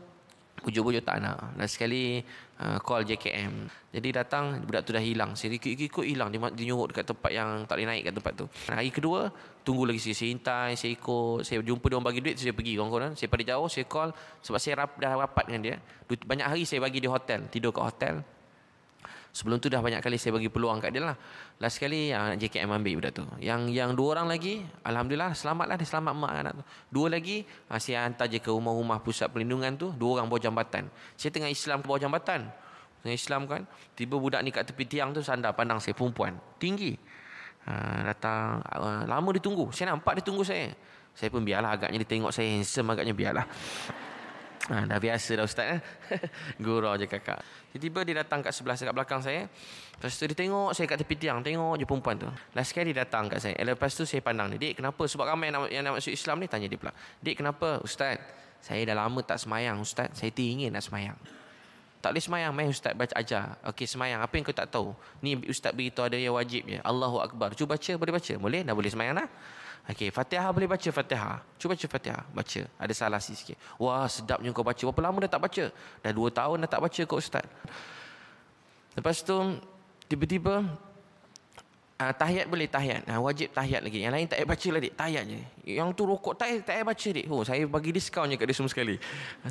pujuk-pujuk tak nak. Dan sekali uh, call J K M. Jadi datang, budak tu dah hilang. Saya ikut-ikut hilang. Dia, dia nyurut dekat tempat yang tak boleh naik kat tempat tu. Hari kedua, tunggu lagi saya. Saya hintai, saya ikut. Saya jumpa dia orang bagi duit, saya pergi kawan-kawan. Saya pada jauh, saya call. Sebab saya rap, dah rapat dengan dia. Banyak hari saya bagi dia hotel. Tidur kat hotel. Sebelum tu dah banyak kali saya bagi peluang kat dia lah. Last sekali uh, J K M ambil budak tu. Yang yang dua orang lagi, Alhamdulillah selamatlah dia, selamat mak anak tu. Dua lagi, uh, saya hantar je ke rumah-rumah pusat perlindungan tu. Dua orang bawah jambatan. Saya tengah Islam bawah jambatan. Tengah Islam kan. Tiba budak ni kat tepi tiang tu sandar pandang saya, perempuan. Tinggi. Uh, datang, uh, lama dia tunggu. Saya nampak dia tunggu saya. Saya pun biarlah, agaknya dia tengok saya handsome, agaknya biarlah. Ha, dah biasa dah ustaz eh? Gurau je kakak. Tiba-tiba dia datang kat sebelah saya, kat belakang saya. Lepas tu dia tengok saya kat tepi tiang. Tengok je perempuan tu. Last sekali dia datang kat saya. Lepas tu saya pandang dia. Dik kenapa? Sebab ramai yang nak, yang nak masuk Islam ni. Tanya dia pula, dik kenapa? Ustaz, saya dah lama tak semayang ustaz. Saya teringin nak semayang. Tak boleh semayang. Main ustaz baca ajar. Okey semayang. Apa yang kau tak tahu? Ni ustaz beritahu ada yang wajib je. Allahu Akbar. Cuba baca. Boleh baca? Boleh? Dah boleh semayang dah. Okey, Fatihah boleh baca Fatihah. Cuba baca Fatihah. Baca. Ada salah sikit. Wah, sedapnya kau baca. Berapa lama dah tak baca? Dah dua tahun dah tak baca kau ustaz. Lepas tu tiba-tiba uh, tahiyat boleh tahiyat. Uh, wajib tahiyat lagi. Yang lain tak payah baca lah dik. Tahiyat je. Yang tu rokok tak payah, tak payah baca dik. Oh, saya bagi diskaun je kat dia semua sekali.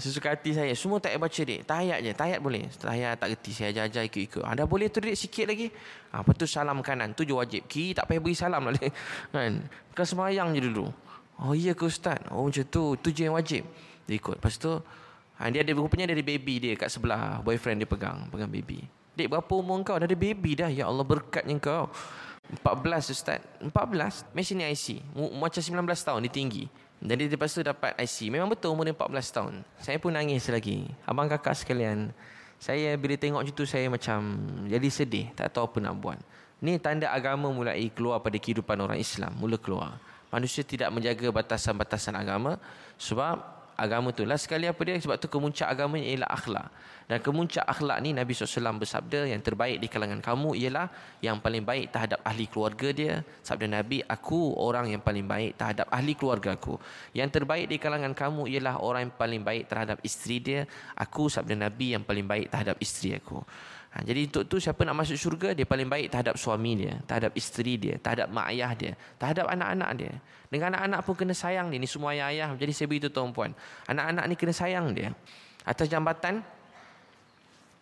Sesuka hati saya. Semua tak payah baca dik. Tahiyat je. Tahiyat boleh. Tahiyat tak reti saya ajar-ajar ikut-ikut. Ada boleh tu dik sikit lagi. Ha, lepas tu salam kanan. Tu je wajib. Kiri tak payah beri salam lah. Kan? Bukan semayang je dulu. Oh iya ke ustaz? Oh macam tu. Tu je yang wajib. Dia ikut. Lepas tu. Ha, dia ada rupanya dari baby dia kat sebelah. Boyfriend dia pegang. Pegang baby. Dek berapa umur kau? Dah ada baby dah. Ya Allah berkatnya kau. empat belas ustaz. empat belas? Macam ni I C. Macam sembilan belas tahun. Dia tinggi. Jadi lepas tu dapat I C. Memang betul umur dia empat belas tahun. Saya pun nangis lagi. Abang kakak sekalian. Saya bila tengok macam tu saya macam jadi sedih. Tak tahu apa nak buat. Ni tanda agama mulai keluar pada kehidupan orang Islam. Mula keluar. Manusia tidak menjaga batasan-batasan agama. Sebab agama tu. Last sekali apa dia? Sebab tu kemuncak agamanya ialah akhlak. Dan kemuncak akhlak ni Nabi sallallahu alaihi wasallam bersabda, yang terbaik di kalangan kamu ialah yang paling baik terhadap ahli keluarga dia. Sabda Nabi, aku orang yang paling baik terhadap ahli keluarga aku. Yang terbaik di kalangan kamu ialah orang yang paling baik terhadap isteri dia. Aku, sabda Nabi, yang paling baik terhadap isteri aku. Ha, jadi untuk tu siapa nak masuk syurga, dia paling baik terhadap suami dia, terhadap isteri dia, terhadap mak ayah dia, terhadap anak-anak dia. Dengan anak-anak pun kena sayang dia. Ni semua ayah-ayah. Jadi saya beritahu tuan puan, anak-anak ni kena sayang dia. Atas jambatan,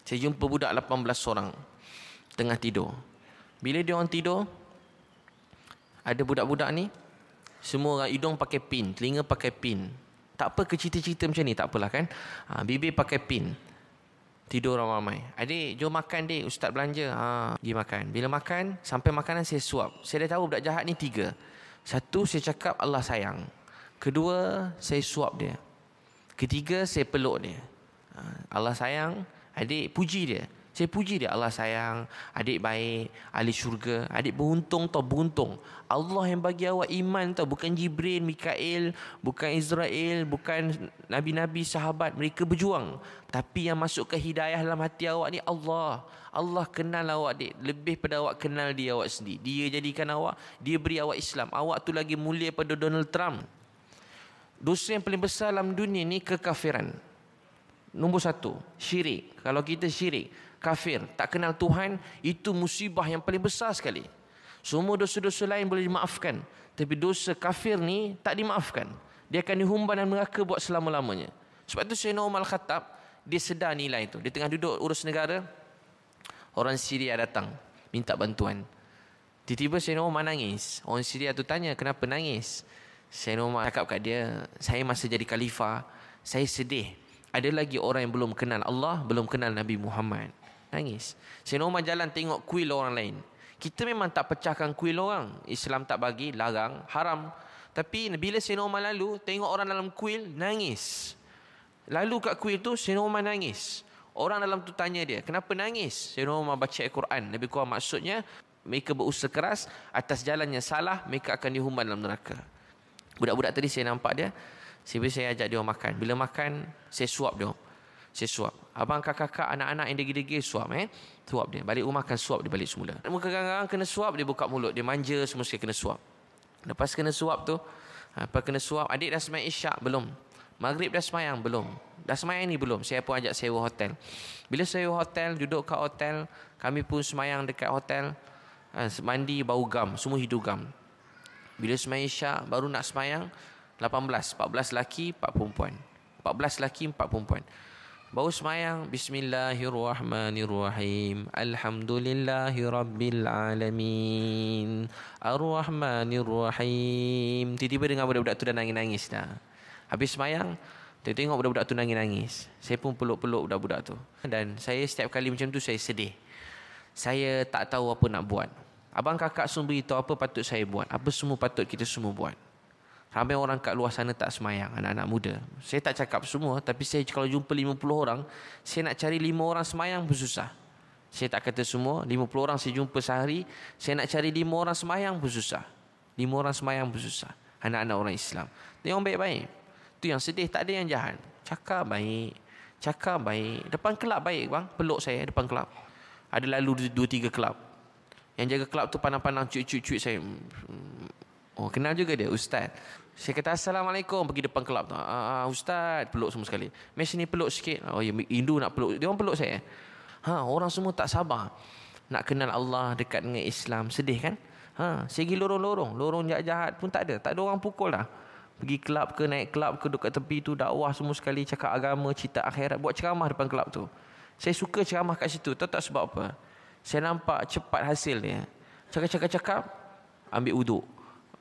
saya jumpa budak lapan belas orang tengah tidur. Bila dia orang tidur, ada budak-budak ni, semua orang hidung pakai pin, telinga pakai pin. Tak apa ke cerita-cerita macam ni, tak apalah kan. Ha, bibir pakai pin. Tidur ramai-ramai. Adik, jom makan dik. Ustaz belanja. Ha, pergi makan. Bila makan, sampai makanan saya suap. Saya dah tahu budak jahat ni tiga. Satu, saya cakap Allah sayang. Kedua, saya suap dia. Ketiga, saya peluk dia. Allah sayang, adik puji dia. Saya puji dia, Allah sayang, adik baik, ahli syurga, adik beruntung tau, beruntung. Allah yang bagi awak iman tau, bukan Jibril, Mikail, bukan Israel, bukan nabi-nabi, sahabat, mereka berjuang. Tapi yang masuk ke hidayah dalam hati awak ni Allah. Allah kenal awak adik, lebih pada awak kenal dia awak sendiri. Dia jadikan awak, dia beri awak Islam. Awak tu lagi mulia pada Donald Trump. Dosa yang paling besar dalam dunia ni kekafiran. Nombor satu, syirik. Kalau kita syirik, kafir, tak kenal Tuhan, itu musibah yang paling besar sekali. Semua dosa-dosa lain boleh dimaafkan, tapi dosa kafir ni tak dimaafkan. Dia akan dihumban dan neraka buat selama-lamanya. Sebab tu Sayyidina Umar Al-Khattab, dia sedar nilai itu. Dia tengah duduk urus negara, orang Syria datang minta bantuan. Tiba-tiba Sayyidina Umar nangis. Orang Syria tu tanya, kenapa nangis? Sayyidina Umar cakap kat dia, saya masa jadi khalifah, saya sedih. Ada lagi orang yang belum kenal Allah, belum kenal Nabi Muhammad. Nangis. Sayyidina Umar jalan tengok kuil orang lain. Kita memang tak pecahkan kuil orang. Islam tak bagi, larang, haram. Tapi bila Sayyidina Umar lalu, tengok orang dalam kuil, nangis. Lalu kat kuil tu, Sayyidina Umar nangis. Orang dalam tu tanya dia, kenapa nangis? Sayyidina Umar baca Al-Quran. Lebih kurang maksudnya, mereka berusaha keras, atas jalannya salah, mereka akan dihumban dalam neraka. Budak-budak tadi saya nampak dia, sebelum saya ajak dia makan. Bila makan, saya suap dia. Saya suap. Abang, kakak-kakak, anak-anak yang degil-degil suap. Eh? Suap dia. Balik rumah akan suap dia balik semula. Muka kadang-kadang kena suap, dia buka mulut. Dia manja, semua sekali kena suap. Lepas kena suap tu, lepas kena suap, adik dah semayang isyak? Belum. Maghrib dah semayang? Belum. Dah semayang ni? Belum. Saya pun ajak sewa hotel. Bila sewa hotel, duduk kat hotel, kami pun semayang dekat hotel. Mandi, bau gam. Semua hidung gam. Bila semayang isyak, baru nak semayang, lapan belas, empat belas lelaki, empat perempuan. empat belas lelaki, empat perempuan. Baru semayang, Bismillahirrahmanirrahim. Alhamdulillahirrabbilalamin. Ar-Rahmanirrahim. Tiba-tiba dengar budak-budak tu dah nangis-nangis dah. Habis semayang, kita tengok budak-budak tu nangis-nangis. Saya pun peluk-peluk budak-budak tu. Dan saya setiap kali macam tu, saya sedih. Saya tak tahu apa nak buat. Abang kakak semua beritahu apa patut saya buat. Apa semua patut kita semua buat. Ramai orang kat luar sana tak semayang, anak-anak muda. Saya tak cakap semua, tapi saya kalau jumpa lima puluh orang, saya nak cari lima orang semayang pun susah. Saya tak kata semua, lima puluh orang saya jumpa sehari, saya nak cari lima orang semayang pun susah. lima orang semayang pun susah. Anak-anak orang Islam. Dia orang baik-baik. Tu yang sedih, tak ada yang jahat. Cakap baik, cakap baik. Depan kelab baik bang, peluk saya depan kelab. Ada lalu dua tiga kelab. Yang jaga kelab tu pandang-pandang cuit-cuit saya. Oh, kenal juga dia, Ustaz. Saya kata, Assalamualaikum, pergi depan kelab tu. Ah, Ustaz, peluk semua sekali. Mes ni peluk sikit. Oh, ya, Hindu nak peluk. Dia orang peluk saya. Ha, orang semua tak sabar. Nak kenal Allah dekat dengan Islam. Sedih kan? Ha, saya pergi lorong-lorong. Lorong jahat-jahat pun tak ada. Tak ada orang pukul lah. Pergi kelab ke, naik kelab ke, dekat tepi tu, dakwah semua sekali. Cakap agama, cerita akhirat. Buat ceramah depan kelab tu. Saya suka ceramah kat situ. Tahu tak sebab apa? Saya nampak cepat hasil dia. Cakap-cakap-cakap, ambil uduk.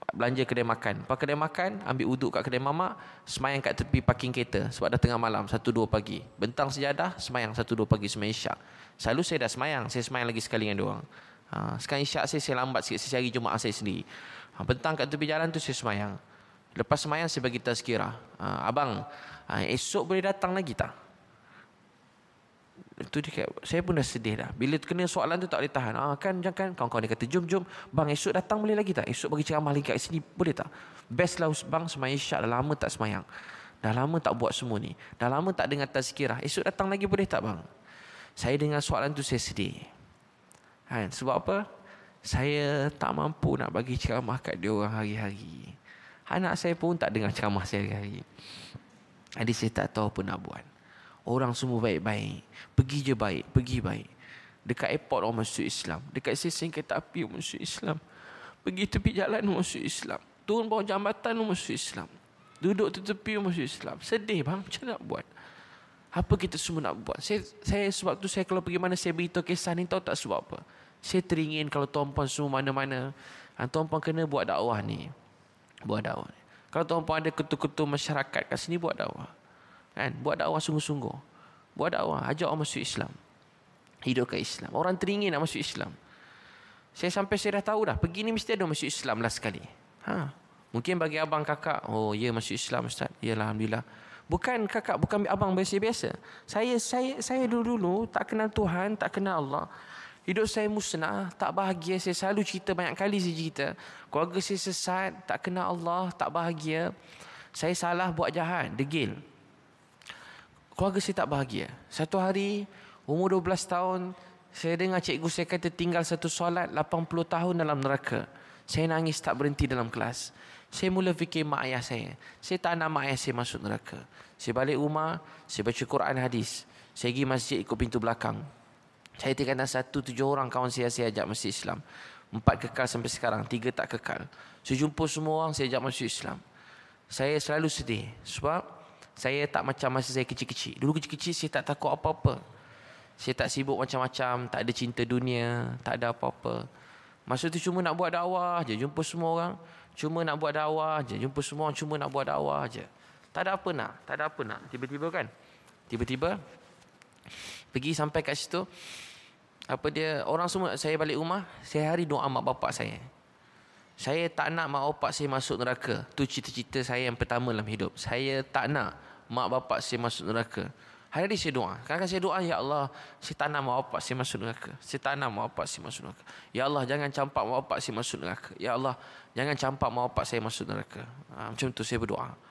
Belanja kedai makan. Lepas kedai makan, ambil uduk kat kedai mamak, semayang kat tepi parking kereta. Sebab dah tengah malam, satu dua pagi. Bentang sejadah, semayang satu dua pagi, semayang isyak. Selalu saya dah semayang, saya semayang lagi sekali dengan diorang. Ha, sekarang isyak saya, saya lambat sikit, saya cari Jumaat saya sendiri. Ha, bentang kat tepi jalan tu, saya semayang. Lepas semayang, saya bagi tazkirah. Ha, abang, ha, esok boleh datang lagi tak? Tu dia, saya pun dah sedih dah. Bila kena soalan tu tak boleh tahan. Ah, kan, jangan. Kawan-kawan dia kata, jom, jom. Bang, esok datang boleh lagi tak? Esok bagi ceramah lagi kat sini boleh tak? Best lah bang, semayang isyak. Dah lama tak semayang. Dah lama tak buat semua ni. Dah lama tak dengar tazkirah. Esok datang lagi boleh tak bang? Saya dengar soalan tu, saya sedih. Ha, sebab apa? Saya tak mampu nak bagi ceramah kat dia orang hari-hari. Anak saya pun tak dengar ceramah saya hari-hari. Jadi saya tak tahu apa nak buat. Orang semua baik-baik. Pergi je baik. Pergi baik. Dekat airport orang masuk Islam. Dekat stesen kereta api orang masuk Islam. Pergi tepi jalan orang masuk Islam. Turun bawah jambatan orang masuk Islam. Duduk tu tepi orang masuk Islam. Sedih bang. Macam nak buat? Apa kita semua nak buat? Saya, saya sebab tu saya kalau pergi mana saya beritahu kisah ni. Tahu tak sebab apa? Saya teringin kalau tuan-puan semua mana-mana. Tuan-puan kena buat dakwah ni. Buat dakwah ni. Kalau tuan-puan ada ketua-ketua masyarakat kat sini buat dakwah. Kan? Buat dakwah sungguh-sungguh. Buat dakwah, ajak orang masuk Islam. Hidup kat Islam. Orang teringin nak masuk Islam. Saya sampai saya dah tahu dah, pergi ni mesti ada masuk Islam lah sekali. Ha. Mungkin bagi abang kakak, oh ya masuk Islam ustaz, ya alhamdulillah. Bukan kakak, bukan abang biasa-biasa. Saya saya saya dulu-dulu tak kenal Tuhan, tak kenal Allah. Hidup saya musnah, tak bahagia. Saya selalu cerita, banyak kali saya cerita. Keluarga saya sesat, tak kenal Allah, tak bahagia. Saya salah buat jahat, degil. Keluarga saya tak bahagia. Satu hari, umur dua belas tahun, saya dengar cikgu saya kata tinggal satu solat, lapan puluh tahun dalam neraka. Saya nangis tak berhenti dalam kelas. Saya mula fikir mak ayah saya. Saya tak nak mak ayah saya masuk neraka. Saya balik rumah, saya baca Quran hadis. Saya pergi masjid ikut pintu belakang. Saya tinggalkan satu, tujuh orang kawan saya, saya ajak masuk Islam. Empat kekal sampai sekarang, tiga tak kekal. Saya jumpa semua orang, saya ajak masuk Islam. Saya selalu sedih sebab saya tak macam masa saya kecil-kecil. Dulu kecil-kecil saya tak takut apa-apa. Saya tak sibuk macam-macam, tak ada cinta dunia, tak ada apa-apa. Masa tu cuma nak buat dakwah je, jumpa semua orang. Cuma nak buat dakwah je, jumpa semua orang, cuma nak buat dakwah je. Tak ada apa nak, tak ada apa nak. Tiba-tiba kan, tiba-tiba pergi sampai kat situ. Apa dia, orang semua, saya balik rumah, saya hari doa mak bapak saya. Saya tak nak mak bapak saya masuk neraka. Tu cita-cita saya yang pertama dalam hidup. Saya tak nak mak bapak saya masuk neraka. Hari-hari saya doa. Kadang-kadang saya doa, ya Allah, saya tak nak mak bapak saya masuk neraka. Saya tak nak mak bapak saya masuk neraka. Ya Allah, jangan campak mak bapak saya masuk neraka. Ya Allah, jangan campak mak bapak saya masuk neraka. Ha, macam tu saya berdoa.